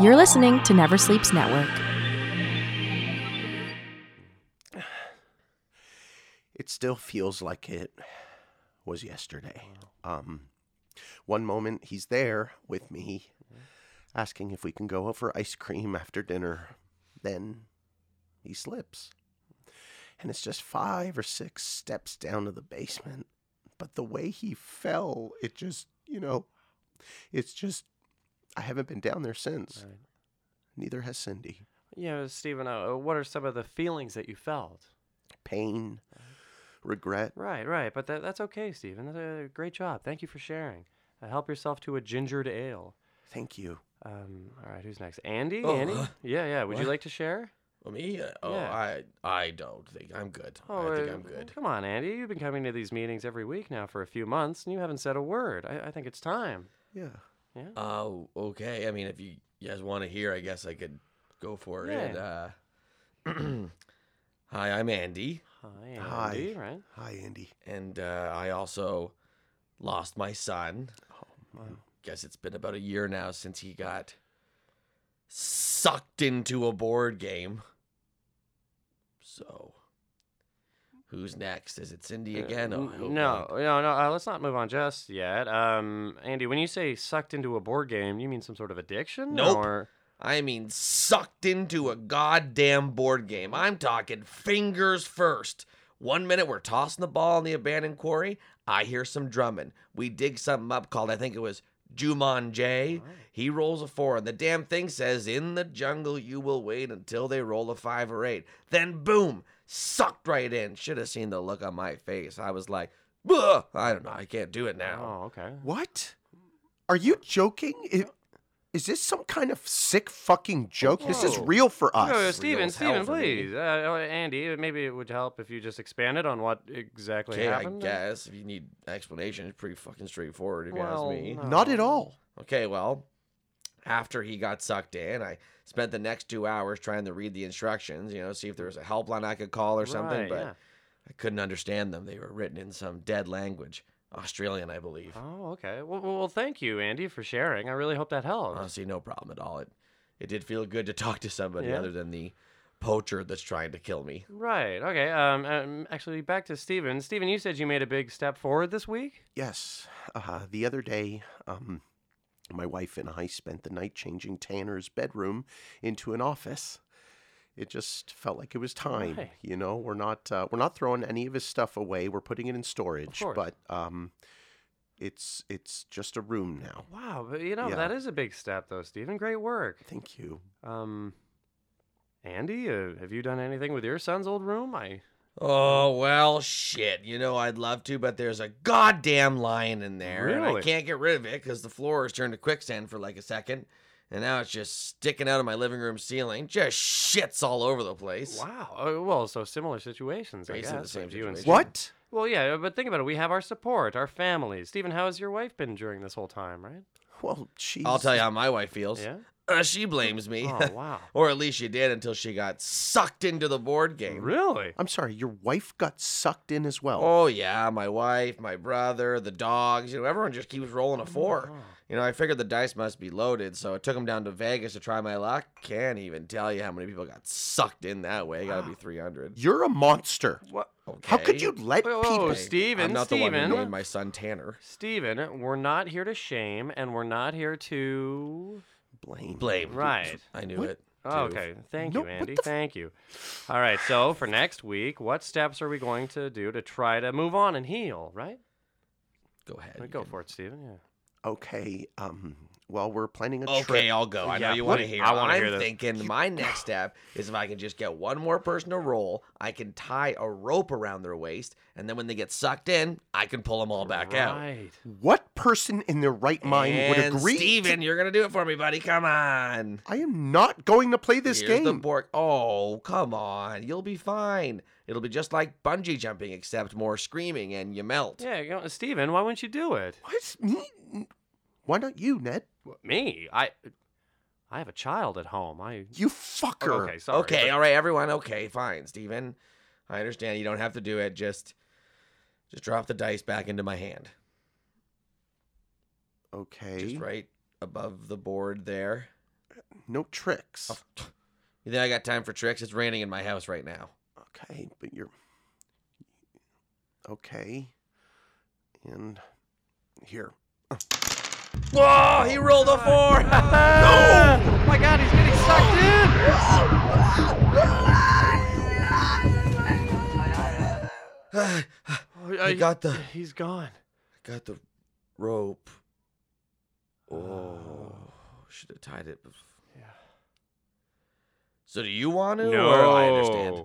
You're listening to Never Sleeps Network. It still feels like it was yesterday. One moment he's there with me, asking if we can go out for ice cream after dinner. Then he slips. And it's just 5 or 6 steps down to the basement. But the way he fell, it just, I haven't been down there since. Right. Neither has Cindy. Yeah, Stephen, what are some of the feelings that you felt? Pain, regret. Right. But that's okay, Stephen. Great job. Thank you for sharing. Help yourself to a gingered ale. Thank you. All right, who's next? Andy? Oh. Andy? Yeah. Would you like to share? Well, me? I don't think. I'm good. I think I'm good. Come on, Andy. You've been coming to these meetings every week now for a few months, and you haven't said a word. I think it's time. Yeah? Okay. I mean, if you guys want to hear, I guess I could go for it. Hi, I'm Andy. Hi, Andy. Right? Hi, Andy. And I also lost my son. Oh, my. Guess it's been about a year now since he got sucked into a board game. So, who's next? Is it Cindy again? No, let's not move on just yet. Andy, when you say sucked into a board game, you mean some sort of addiction? Nope. Or... I mean sucked into a goddamn board game. I'm talking fingers first. 1 minute we're tossing the ball in the abandoned quarry. I hear some drumming. We dig something up called, I think it was Jumanji. Right. He rolls a 4, and the damn thing says, in the jungle you will wait until they roll a 5 or 8. Then, boom, sucked right in. Should have seen the look on my face. I was like, I don't know, I can't do it now. Oh, okay. What? Are you joking? Is this some kind of sick fucking joke? Whoa. This is real for us. No, Steven, please. Andy, maybe it would help if you just expanded on what exactly happened. I guess. If you need explanation, it's pretty fucking straightforward, if you ask me. No. Not at all. Okay, well, after he got sucked in, I spent the next 2 hours trying to read the instructions, see if there was a helpline I could call or something, but I couldn't understand them. They were written in some dead language. Australian, I believe. Oh, okay. Well, thank you, Andy, for sharing. I really hope that helped. Honestly, no problem at all. It did feel good to talk to somebody other than the poacher that's trying to kill me. Right. Okay. Actually, back to Steven. Steven, you said you made a big step forward this week? Yes. The other day, my wife and I spent the night changing Tanner's bedroom into an office. It just felt like it was time, right. We're not throwing any of his stuff away. We're putting it in storage, but it's just a room now. Wow, but that is a big step, though, Stephen. Great work. Thank you. Andy, have you done anything with your son's old room? Oh, well, shit. I'd love to, but there's a goddamn lion in there, really? And I can't get rid of it because the floor has turned to quicksand for like a second. And now it's just sticking out of my living room ceiling. Just shits all over the place. Wow. Well, so similar situations, I guess. The same situation. What? Well, yeah, but think about it. We have our support, our families. Stephen, how has your wife been during this whole time, right? Well, jeez. I'll tell you how my wife feels. Yeah? She blames me. Oh, wow. Or at least she did until she got sucked into the board game. Really? I'm sorry, your wife got sucked in as well? Oh, yeah. My wife, my brother, the dogs. Everyone just keeps rolling a 4. Oh, wow. I figured the dice must be loaded, so I took them down to Vegas to try my luck. Can't even tell you how many people got sucked in that way. Wow. Gotta be 300. You're a monster. What? Okay. How could you let people... Oh, Steven, I'm not the one who named my son Tanner. Steven, we're not here to shame, and we're not here to... Blame. Right. I knew it. Oh, okay. Thank you, Andy. Thank you. All right, so for next week, what steps are we going to do to try to move on and heal, right? Go ahead. Go for it, Steven, yeah. Okay, we're planning a trip. Okay, I'll go. I know you want to hear. I want to hear this. I'm thinking my next step is if I can just get one more person to roll, I can tie a rope around their waist, and then when they get sucked in, I can pull them all back out. What person in their right mind would agree? Steven, you're going to do it for me, buddy. Come on. I am not going to play this game. The board. Oh, come on. You'll be fine. It'll be just like bungee jumping, except more screaming and you melt. Yeah, Steven, why wouldn't you do it? What? Me? Why not you, Ned? Me? I have a child at home. You fucker. Oh, okay, sorry. Okay, all right, everyone. Okay, fine, Steven. I understand you don't have to do it. Just drop the dice back into my hand. Okay. Just right above the board there. No tricks. Oh, you think I got time for tricks? It's raining in my house right now. Okay, but you're... Okay. And here. Whoa! He rolled a 4! No! Oh my God, he's getting sucked in! I got the... He's gone. I got the rope. Oh. Should have tied it before. Yeah. So do you want to? No. Or I understand.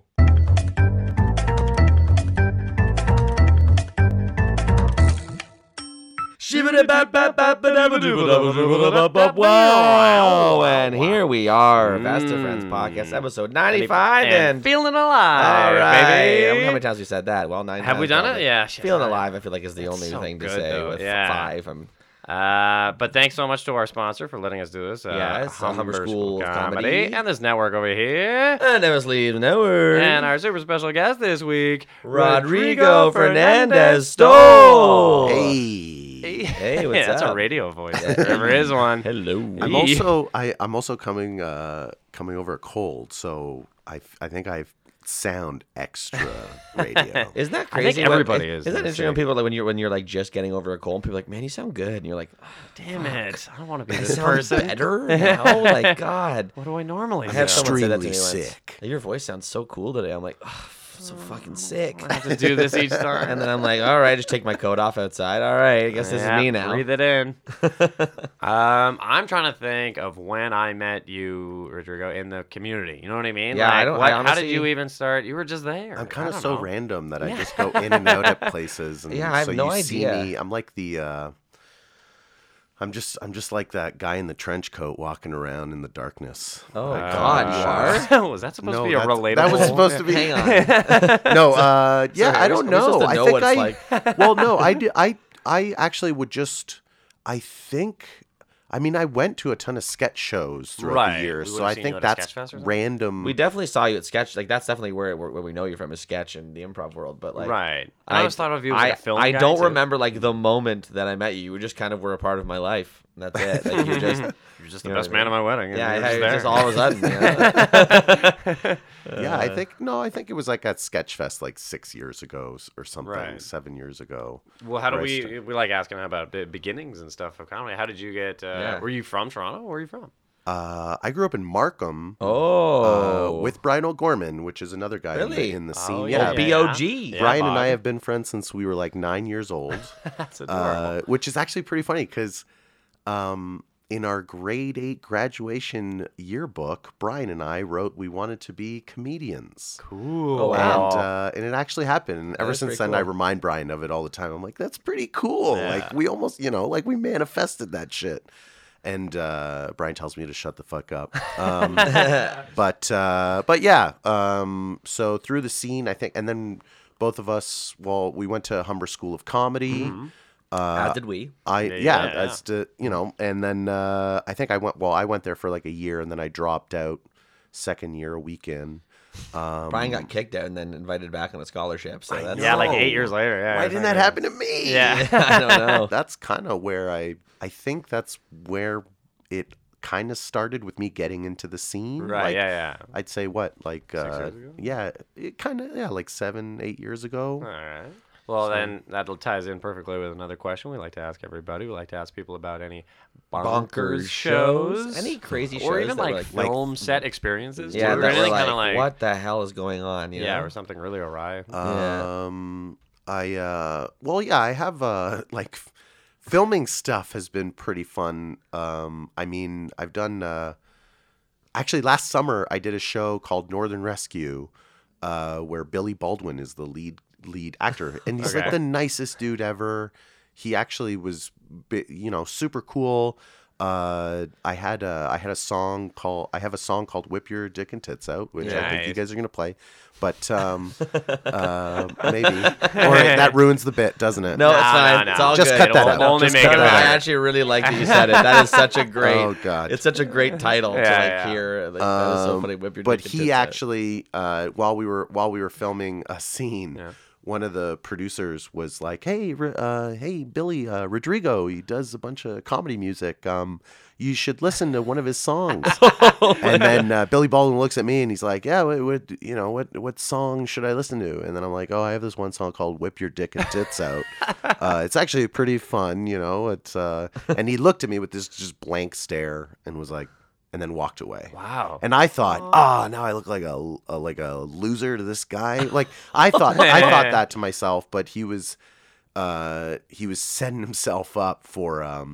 Wow. And here we are, Vesta Friends Podcast, episode 95. And feeling alive. All right. Baby. How many times we said that? Well, 9 times. Have we done it? Yeah. Feeling alive, I feel like, is the only thing to say with 5. But thanks so much to our sponsor for letting us do this. Humber School of Comedy. And this network over here. And Never Sleeps Network. And our super special guest this week, Rodrigo Fernandez Stoll. Hey, what's up? That's a radio voice. If there is one. Hello. I'm also coming over a cold, so I think I've sound extra radio. Isn't that crazy? I think everybody is. Isn't that interesting when people, like, when you're like just getting over a cold and people are like, man, you sound good, and you're like, oh, damn it, I don't want to be this person. Better now? Like, God, what do I normally do? I have someone say that to me sick. Like, your voice sounds so cool today. I'm like, oh, I'm so fucking sick. I have to do this each time. And then I'm like, all right, just take my coat off outside. All right, I guess this is me now. Breathe it in. I'm trying to think of when I met you, Rodrigo, in the community. You know what I mean? Yeah, like, I don't. Like, honestly, how did you even start? You were just there. I'm kind of so random that I just go in and out at places. And yeah, I have no idea. See me, I'm like the. I'm just like that guy in the trench coat walking around in the darkness. Oh, like, God, you are? Was that supposed to be a relatable? That was supposed to be. Hang on. I don't know. I think like. Well, no, I do. I actually would just. I think. I mean, I went to a ton of sketch shows throughout the years, so I think that's random. We definitely saw you at sketch. Like, that's definitely where we know you from, is sketch and the improv world. But like, right, I always thought of you as a film guy. I don't remember like the moment that I met you. You just kind of were a part of my life. That's it. Like, you're just the best man at my wedding. Yeah, just all of a sudden. You know? Yeah, I think it was like at Sketchfest like 6 years ago or something, 7 years ago. Well, how do we like asking about beginnings and stuff of comedy? How did you get? Were you from Toronto? Where are you from? I grew up in Markham. Oh, with Brian O'Gorman, which is another guy in the scene. Oh, yeah, B.O.G. Yeah, Brian and I have been friends since we were like 9 years old. That's adorable. Which is actually pretty funny because. In our grade 8 graduation yearbook, Brian and I wrote we wanted to be comedians. Cool. Oh, wow. And it actually happened. And ever since then, I remind Brian of it all the time. I'm like, that's pretty cool. Yeah. Like, we almost, we manifested that shit. And Brian tells me to shut the fuck up. But yeah. So through the scene, I think, and then both of us, we went to Humber School of Comedy. Mm-hmm. How did we? As to, and then I think I went there for like a year and then I dropped out second year weekend. Brian got kicked out and then invited back on a scholarship. So that's like 8 years later. Yeah, why didn't that happen to me? Yeah. I don't know. That's kind of where I think that's where it kind of started with me getting into the scene. Right. Like, yeah. I'd say 6 years ago? Yeah. It kind of, like 7, 8 years ago. All right. Well, then that ties in perfectly with another question we like to ask everybody. We like to ask people about any bonkers shows. Any crazy shows. Or even like film set experiences. Yeah, that were like, what the hell is going on? Or something really awry. I have filming stuff has been pretty fun. I mean, I've done, actually last summer I did a show called Northern Rescue where Billy Baldwin is the lead actor, and he's like the nicest dude ever. He actually was super cool. I have a song called Whip Your Dick and Tits Out, which I think you guys are going to play, but maybe, or that ruins the bit, doesn't it? No, it's not. No. It's all just good. Cut that out. Just cut that out. I actually really like that you said it. That is such a great it's such a great title to hear. Like, that was so funny. Whip Your Dick and Tits Out. But he actually while we were filming a scene, one of the producers was like, "Hey, Billy, Rodrigo, he does a bunch of comedy music. you should listen to one of his songs. And then Billy Baldwin looks at me and he's like, yeah, what song should I listen to? And then I'm like, oh, I have this one song called Whip Your Dick and Tits Out. It's actually pretty fun, you know. And he looked at me with this just blank stare and was like, and then walked away. Wow. And I thought, now I look like a loser to this guy. Like I thought that to myself, but he was setting himself up for,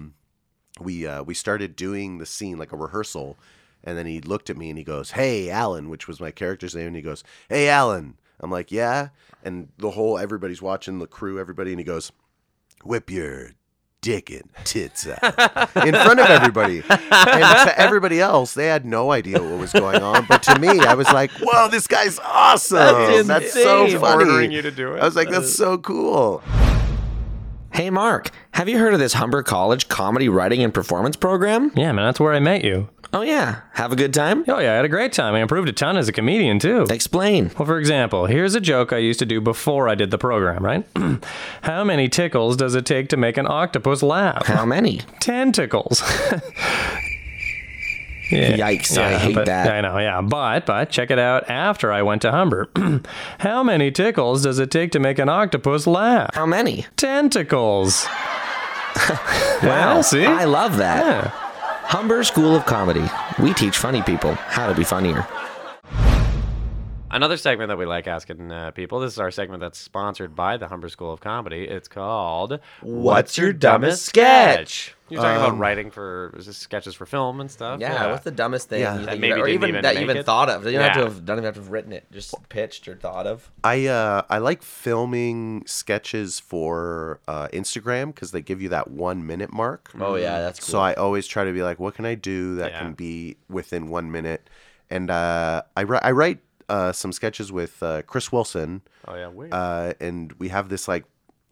we started doing the scene like a rehearsal, and then he looked at me and he goes, "Hey, Alan," which was my character's name. And he goes, "Hey, Alan." I'm like, "Yeah." And everybody's watching, the crew, everybody. And he goes, "Whip your dick and tits out," in front of everybody. And to everybody else, they had no idea what was going on, but to me, I was like, "Whoa, this guy's awesome! That's so funny." Ordering you to do it. I was like, "That's so cool." Hey, Mark, have you heard of this Humber College comedy writing and performance program? Yeah, man, that's where I met you. Oh, yeah. Have a good time? Oh, yeah. I had a great time. I improved a ton as a comedian, too. Explain. Well, for example, here's a joke I used to do before I did the program, right? How many tickles does it take to make an octopus laugh? How many? 10 tickles. Yeah. Yikes, yeah, I hate that. I know, yeah. But check it out after I went to Humber. How many tickles does it take to make an octopus laugh? How many? Tentacles. Well, see? I love that. Yeah. Humber School of Comedy. We teach funny people how to be funnier. Another segment that we like asking people. This is our segment that's sponsored by the Humber School of Comedy. It's called What's Your Dumbest Sketch? You're talking about writing for sketches for film and stuff. Yeah, what's the dumbest thing you think maybe you even thought of? You don't have to have written it, just pitched or thought of. I like filming sketches for Instagram because they give you that 1 minute mark. Oh yeah, that's cool. So I always try to be like, what can I do that can be within 1 minute? And I write some sketches with Chris Wilson. Oh yeah, weird. And we have this like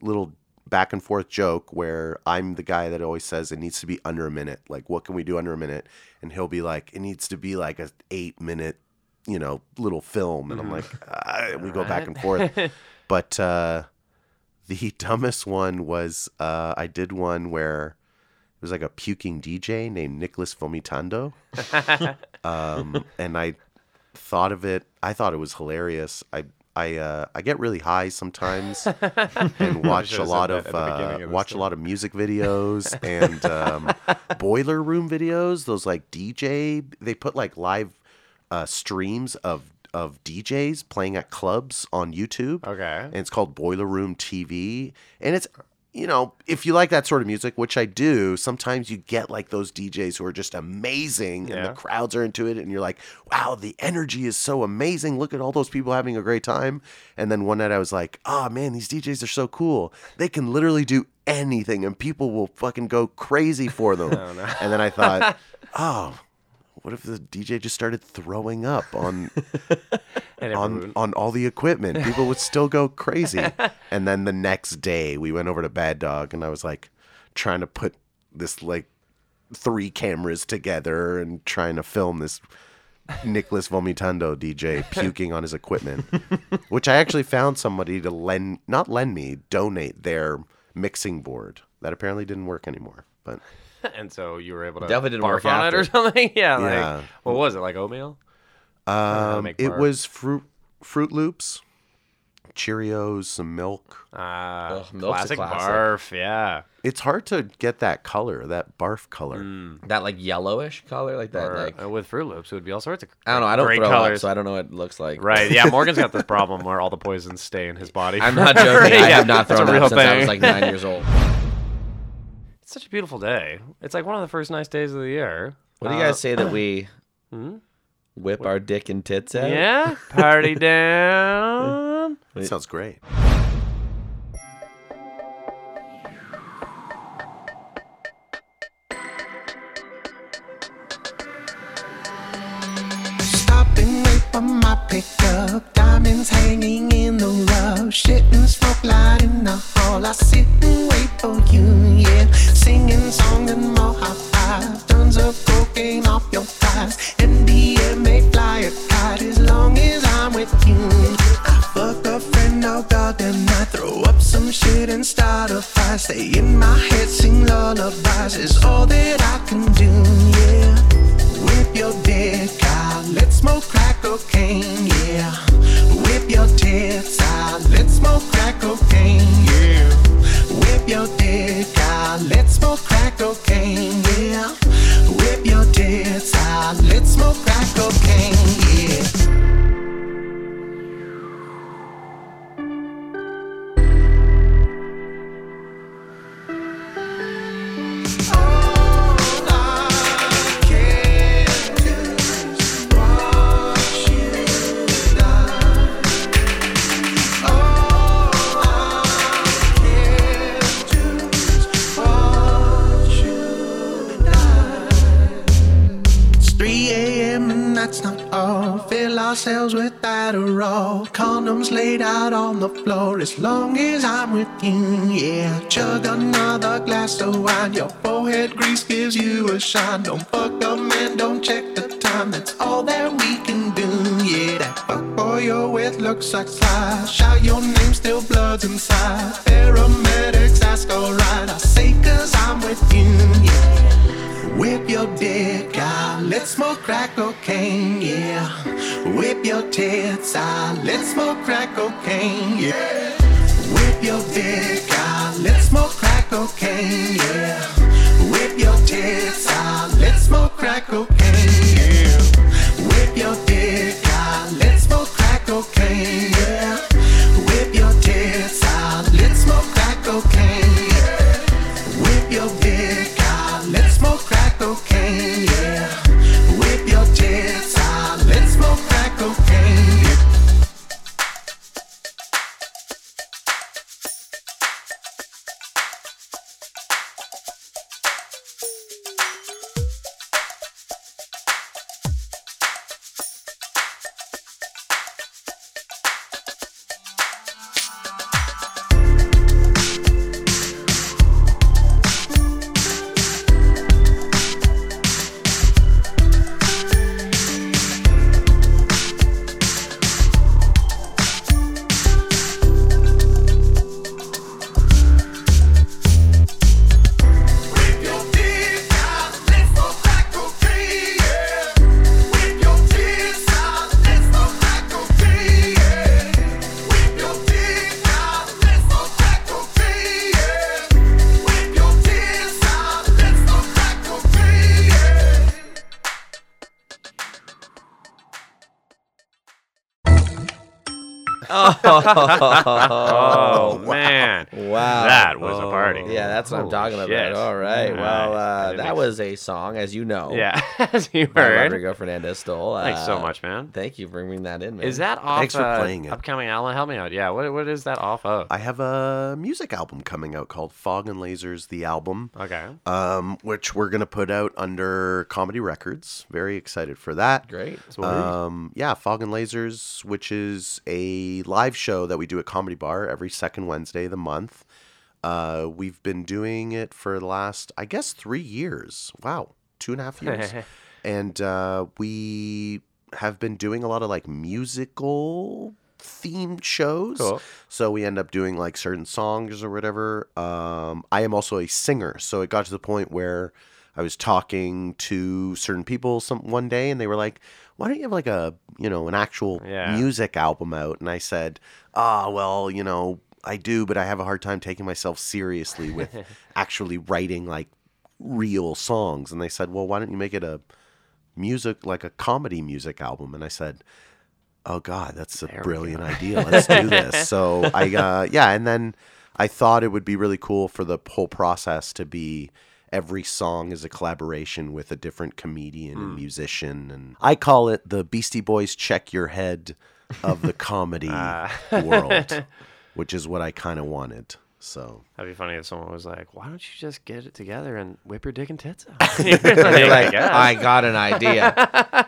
little back and forth joke where I'm the guy that always says it needs to be under a minute. Like, what can we do under a minute? And he'll be like, it needs to be like an 8 minute, you know, little film. And I'm like, we go back and forth. But the dumbest one was I did one where it was like a puking DJ named Nicholas Vomitando. And I thought of it. I thought it was hilarious. I get really high sometimes and watch a lot of music videos and Boiler Room videos. Those like DJ, they put like live streams of DJs playing at clubs on YouTube. Okay, and it's called Boiler Room TV, and it's, you know, if you like that sort of music, which I do, sometimes you get like those DJs who are just amazing and the crowds are into it and you're like, wow, the energy is so amazing. Look at all those people having a great time. And then one night I was like, oh man, these DJs are so cool. They can literally do anything and people will fucking go crazy for them. Oh, no. And then I thought, oh, what if the DJ just started throwing up on all the equipment? People would still go crazy. And then the next day, we went over to Bad Dog, and I was like trying to put this like 3 cameras together and trying to film this Nicholas Vomitando DJ puking on his equipment, which I actually found somebody to donate their mixing board. That apparently didn't work anymore, but. And so you were able to barf on it or something? Yeah. Like, what was it? Like oatmeal? It was Fruit Loops, Cheerios, some milk. Classic barf, yeah. It's hard to get that color, that barf color. That like yellowish color? Like that. Like... With Fruit Loops, it would be all sorts of I don't know. I don't throw colors. Up, so I don't know what it looks like. Right. Yeah, Morgan's got this problem where all the poisons stay in his body. I'm not joking. I have not thrown up since I was like 9 years old. Such a beautiful day. It's like one of the first nice days of the year. What do you guys say that we whip our dick and tits out? Yeah, party down. That sounds great. Stopping late for my pickup, diamonds hanging in the rug, shit and smoke light in the hall. I sit and wait for you. Singing songs and more high fives, tons of cocaine off your thighs, MDMA fly a kite as long as I'm with you. I fuck a friend all goddamn night, throw up some shit and start a fight. Stay in my head, sing lullabies, is all that I can do. dance, I lit smoke crack cocaine, yeah. All I can do is watch you die. All I can do is watch you die. It's 3 a.m. and that's not all. Fill ourselves with Adderall. Condoms laid out on the floor. As long as I'm with you, yeah. Chug another glass of wine. Your forehead grease gives you a shine. Don't fuck up, man, don't check the time. That's all that we can do, yeah. That fuck boy you're with looks like Sly. Shout your name, still blood's inside. Paramedics ask, alright. I say cause I'm with you, yeah. Whip your dick out, let's smoke crack cocaine, yeah. Whip your tits out, let's smoke crack cocaine, yeah. Whip your dick out, let's smoke crack cocaine, yeah. Whip your tits out, let's smoke crack cocaine, yeah. Whip your dick out, let's smoke crack cocaine, yeah. Whip your tits out, let's smoke crack cocaine, yeah. Whip your dick out, let's smoke crack cocaine. Cocaine, yeah. Whip your tits out, let's smoke crack cocaine, yeah. Oh, man. Wow. That was a party. Yeah, that's what I'm talking about. All right. Well, that was a song, as you know. Yeah, as you heard. Rodrigo Fernandez Stoll. Thanks so much, man. Thank you for bringing that in, man. Is that off? Thanks for playing it. Upcoming album? Help me out. Yeah, what is that off of? I have a music album coming out called Fog and Lasers, the album. Okay. Which we're going to put out under Comedy Records. Very excited for that. Great. Yeah, Fog and Lasers, which is a live show that we do at Comedy Bar every second Wednesday of the month. We've been doing it for the last, I guess, 3 years. Wow, 2.5 years. And we have been doing a lot of like musical themed shows. Cool. So we end up doing like certain songs or whatever. I am also a singer, so it got to the point where I was talking to certain people one day, and they were like, why don't you have like an actual music album out? And I said, I do, but I have a hard time taking myself seriously with actually writing like real songs. And they said, well, why don't you make it a comedy music album? And I said, oh God, that's a brilliant idea. Let's do this. So and then I thought it would be really cool for the whole process to be, every song is a collaboration with a different comedian and musician. And I call it the Beastie Boys Check Your Head of the comedy world, which is what I kind of wanted. So that'd be funny if someone was like, why don't you just get it together and whip your dick and tits out? You're like, I got an idea.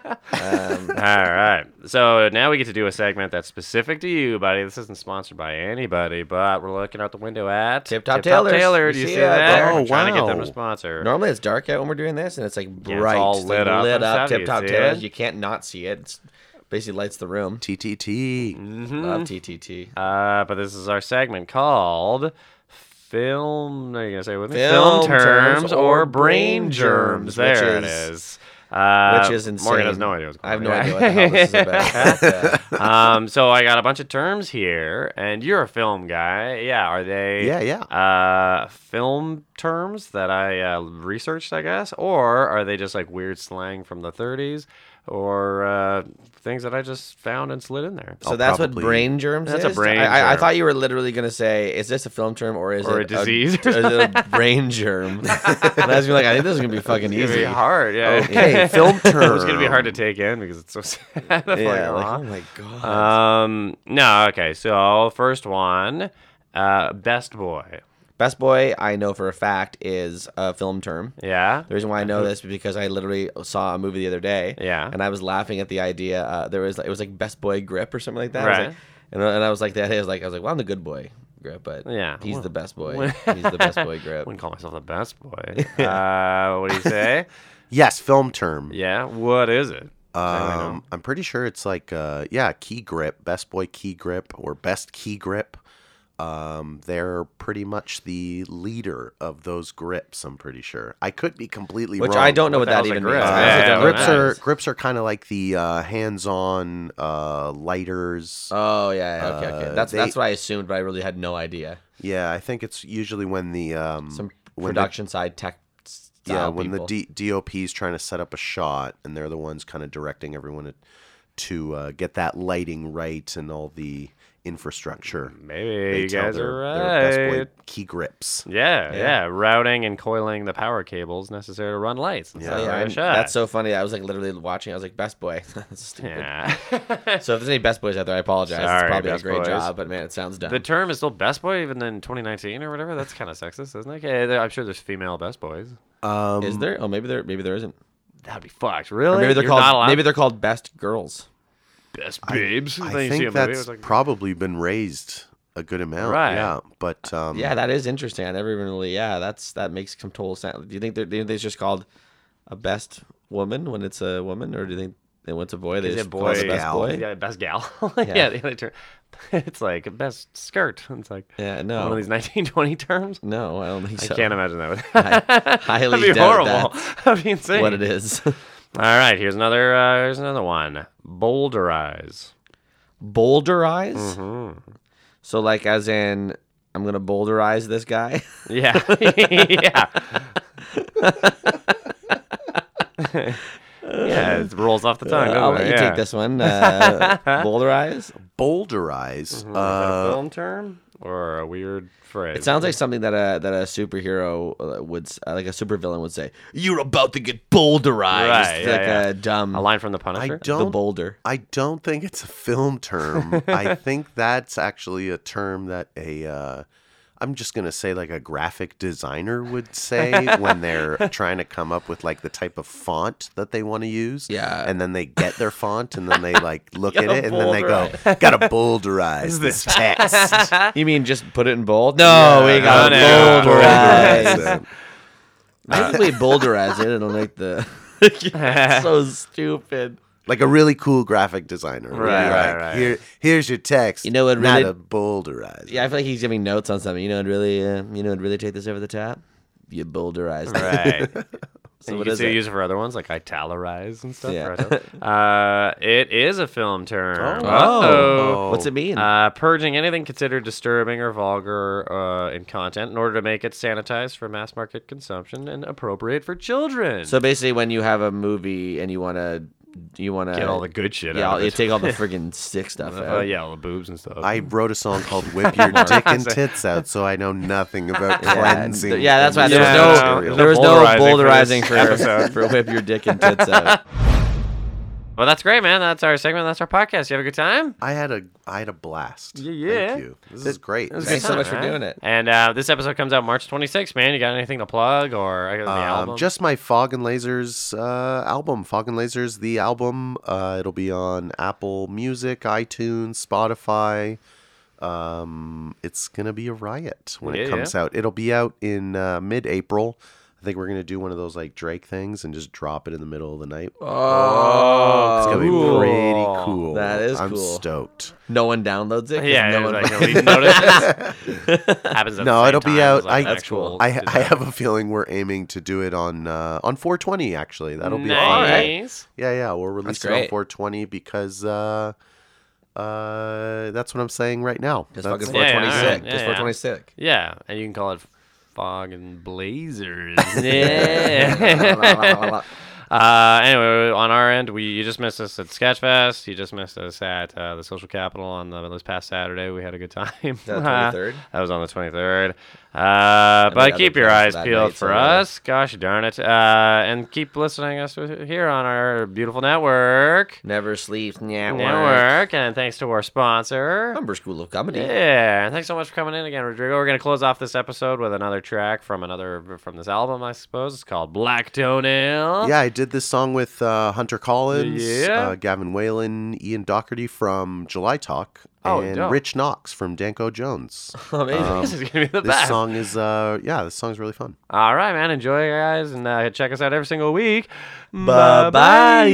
All right. So now we get to do a segment that's specific to you, buddy. This isn't sponsored by anybody, but we're looking out the window at Tip Top Tailors. Do you see that? Oh, wow. Trying to get them to sponsor. Normally it's dark out when we're doing this, and it's like bright. Yeah, it's all lit up. Tip Top Tailors. You can't not see it. It's basically lights the room. TTT. Mm-hmm. Love TTT. But this is our segment called Film. Are you going to say it with me? Film terms or brain germs. There it is. Which is insane. Morgan has no idea what's going on. I have no idea what the hell this is about. Yeah. So I got a bunch of terms here, and you're a film guy. Yeah, are they film terms that I researched, I guess? Or are they just like weird slang from the 30s? Or things that I just found and slid in there. So that's probably what brain germs is? That's a brain germ. I thought you were literally going to say, is this a film term or is it a disease? Or is it a brain germ? And I was like, I think this is going to be fucking easy. It's going to be hard, yeah. Okay, film term. It's going to be hard to take in because it's so sad. Yeah, oh my God. No, okay, so first one, Best Boy. Best Boy, I know for a fact, is a film term. Yeah. The reason why I know this is because I literally saw a movie the other day. Yeah. And I was laughing at the idea. It was like Best Boy Grip or something like that. Right. I was like, well, I'm the good boy grip, but he's the best boy. He's the best boy grip. I wouldn't call myself the best boy. What do you say? Yes, film term. Yeah. What is it? I'm pretty sure it's like, key grip, Best Boy Key Grip or Best Key Grip. They're pretty much the leader of those grips, I'm pretty sure. I could be completely wrong. Which I don't know what that even means. Grips are kind of like the hands-on lighters. Oh, yeah. Okay. That's what I assumed, but I really had no idea. Yeah, I think it's usually when the... some production side tech style people. The DOP's trying to set up a shot, and they're the ones kind of directing everyone to get that lighting right and all the... infrastructure. Maybe you guys are right. They're Best Boy Key Grips. Yeah. Routing and coiling the power cables necessary to run lights. That's so funny. I was like literally watching. I was like, Best Boy. That's stupid. Yeah. So if there's any Best Boys out there, I apologize. Sorry, it's probably a great job, but man, it sounds dumb. The term is still Best Boy even in 2019 or whatever. That's kind of sexist, isn't it? Yeah, I'm sure there's female Best Boys. Is there? Oh, maybe there isn't. That'd be fucked. Really? Or maybe they're called Best Girls. Best babes. I think that's probably been raised a good amount. Right. Yeah. But that is interesting. I never even really that makes total sense. Do you think they're just called a best woman when it's a woman, or do you think when it's a boy they just call it a best boy? Yeah, best gal. It's like best skirt. It's like one of these 1920 terms. No, I don't think so. I can't imagine that. I highly doubt that. That'd be horrible. That'd be insane. What it is. All right, here's another one. Boulderize. Boulderize? Mm-hmm. So like as in I'm going to boulderize this guy? Yeah. It rolls off the tongue. I'll let you take this one. Boulderize? Boulderize. Mm-hmm. Is that a film term? Or a weird phrase. It sounds like something that a superhero would, like a supervillain would say. You're about to get boulderized. Right, a line from the Punisher. The boulder. I don't think it's a film term. I think that's actually a term that I'm just gonna say like a graphic designer would say when they're trying to come up with like the type of font that they want to use. Yeah. And then they get their font and then they like look at it and then they go, gotta boulderize this text. You mean just put it in bold? No, we gotta boulderize. Maybe if we boulderize it, it'll make the it's so stupid. Like a really cool graphic designer. Right. Here's your text. You know what really... Not a boulderize. Yeah, I feel like he's giving notes on something. You know what really take this over the top? You boulderize. Right. So what does it use for other ones, like italicize and stuff? Yeah. It is a film term. Oh. What's it mean? Purging anything considered disturbing or vulgar in content in order to make it sanitized for mass market consumption and appropriate for children. So basically when you have a movie and you want to get all the good shit out of it. Take all the friggin' sick stuff out. All the boobs and stuff. I wrote a song called Whip Your Dick and Tits Out, so I know nothing about cleansing. Yeah, that's why there was no boulderizing for Whip Your Dick and Tits Out. Well, that's great, man. That's our segment. That's our podcast. You have a good time? I had a blast. Yeah. Thank you. This is great. Thanks so much for doing it. And this episode comes out March 26th, man. You got anything to plug or the album? Just my Fog and Lasers album. Fog and Lasers, the album. It'll be on Apple Music, iTunes, Spotify. It's going to be a riot when it comes out. It'll be out in mid-April. I I think we're going to do one of those like Drake things and just drop it in the middle of the night. Oh, it's going to be pretty cool. That is cool. I'm stoked. No one downloads it? Yeah, no one notices. Happens at no, it'll be out. That's cool. I have a feeling we're aiming to do it on 420, actually. That'll be nice. Fun. Yeah, we'll release it on 420 because... that's what I'm saying right now. Just fucking 426. Just 426. Yeah, and you can call it Fog and Blazers. Yeah. Anyway, on our end, you just missed us at Sketchfest. You just missed us at the Social Capital on this past Saturday. We had a good time. That 23rd? That was on the 23rd. But keep your eyes peeled for us. Gosh darn it. And keep listening to us here on our beautiful network. Never Sleeps Network. And thanks to our sponsor, Humber School of Comedy. Yeah. And thanks so much for coming in again, Rodrigo. We're going to close off this episode with another track from this album, I suppose. It's called Black Toenail. Yeah, I did this song with Hunter Collins, Gavin Whalen, Ian Doherty from July Talk. And Rich Knox from Danko Jones. Amazing. This is going to be the best. This song's really fun. All right, man. Enjoy, guys, and check us out every single week. Bye-bye.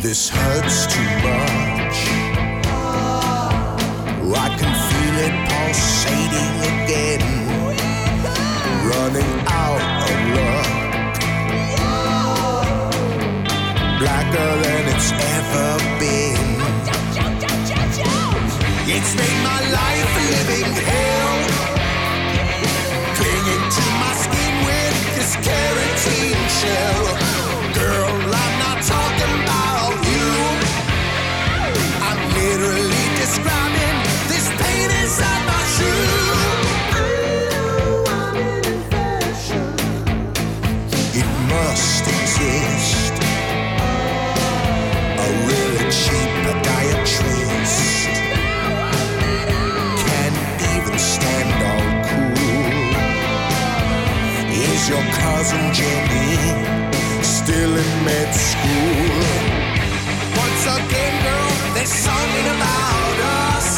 This hurts too much. I can feel it pulsating again. Running out of luck, blacker than it's ever been. It's made my life a living hell, clinging to my skin with this carotene shell. Girl, I'm not talking about you, I'm literally describing this pain inside my shoe. Must exist, a really cheap podiatrist can't even stand all cool. Is your cousin Jenny still in med school? Once again, girl, there's something about us.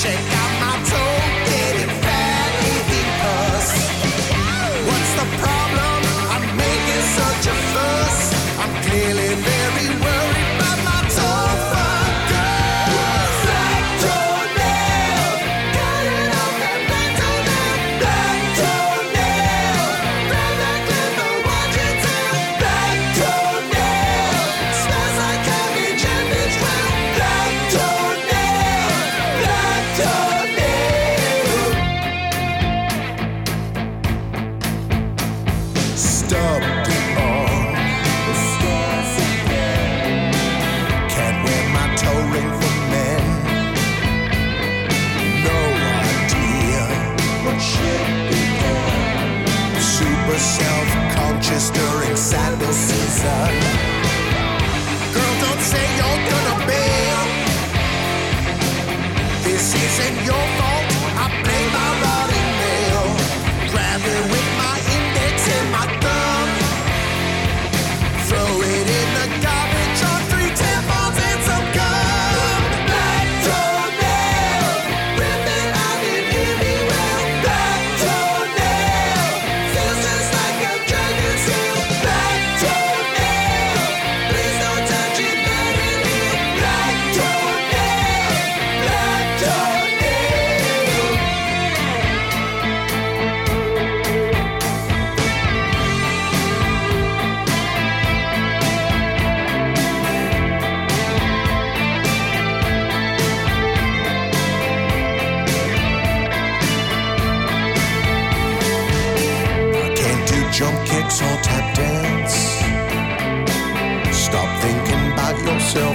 Check out my toe, getting fat, leaving us. What's the problem? Such a fuss, I'm clearly very worried about my toe fingers. Black toenail, cutting off that black toenail. Black toenail, red back in the watching town. Black toenail, smells like cabbage and it's red. Black toenail, black toenail. Stop. Self-conscious during sandal season. Girl, don't say you're gonna bail. This isn't your fault, I play my rotting nail. Grab it with my index and my thumb, throw it in the garbage on 3 tampons and some gum.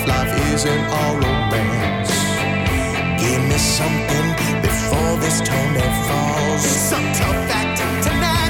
Life isn't all romance. Give me something before this toenail falls. Some tough acting tonight.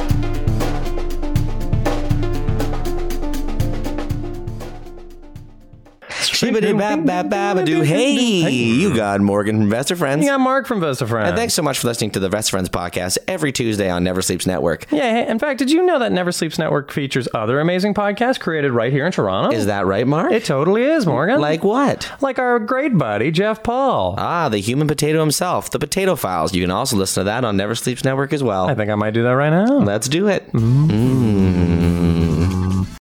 Hey, you got Morgan from Vesta Friends. You got Mark from Vesta Friends. And thanks so much for listening to the Vesta Friends podcast every Tuesday on Never Sleeps Network. Yeah, hey, in fact, did you know that Never Sleeps Network features other amazing podcasts created right here in Toronto? Is that right, Mark? It totally is, Morgan. Like what? Like our great buddy, Jeff Paul. Ah, the human potato himself, The Potato Files. You can also listen to that on Never Sleeps Network as well. I think I might do that right now. Let's do it. Mm-hmm.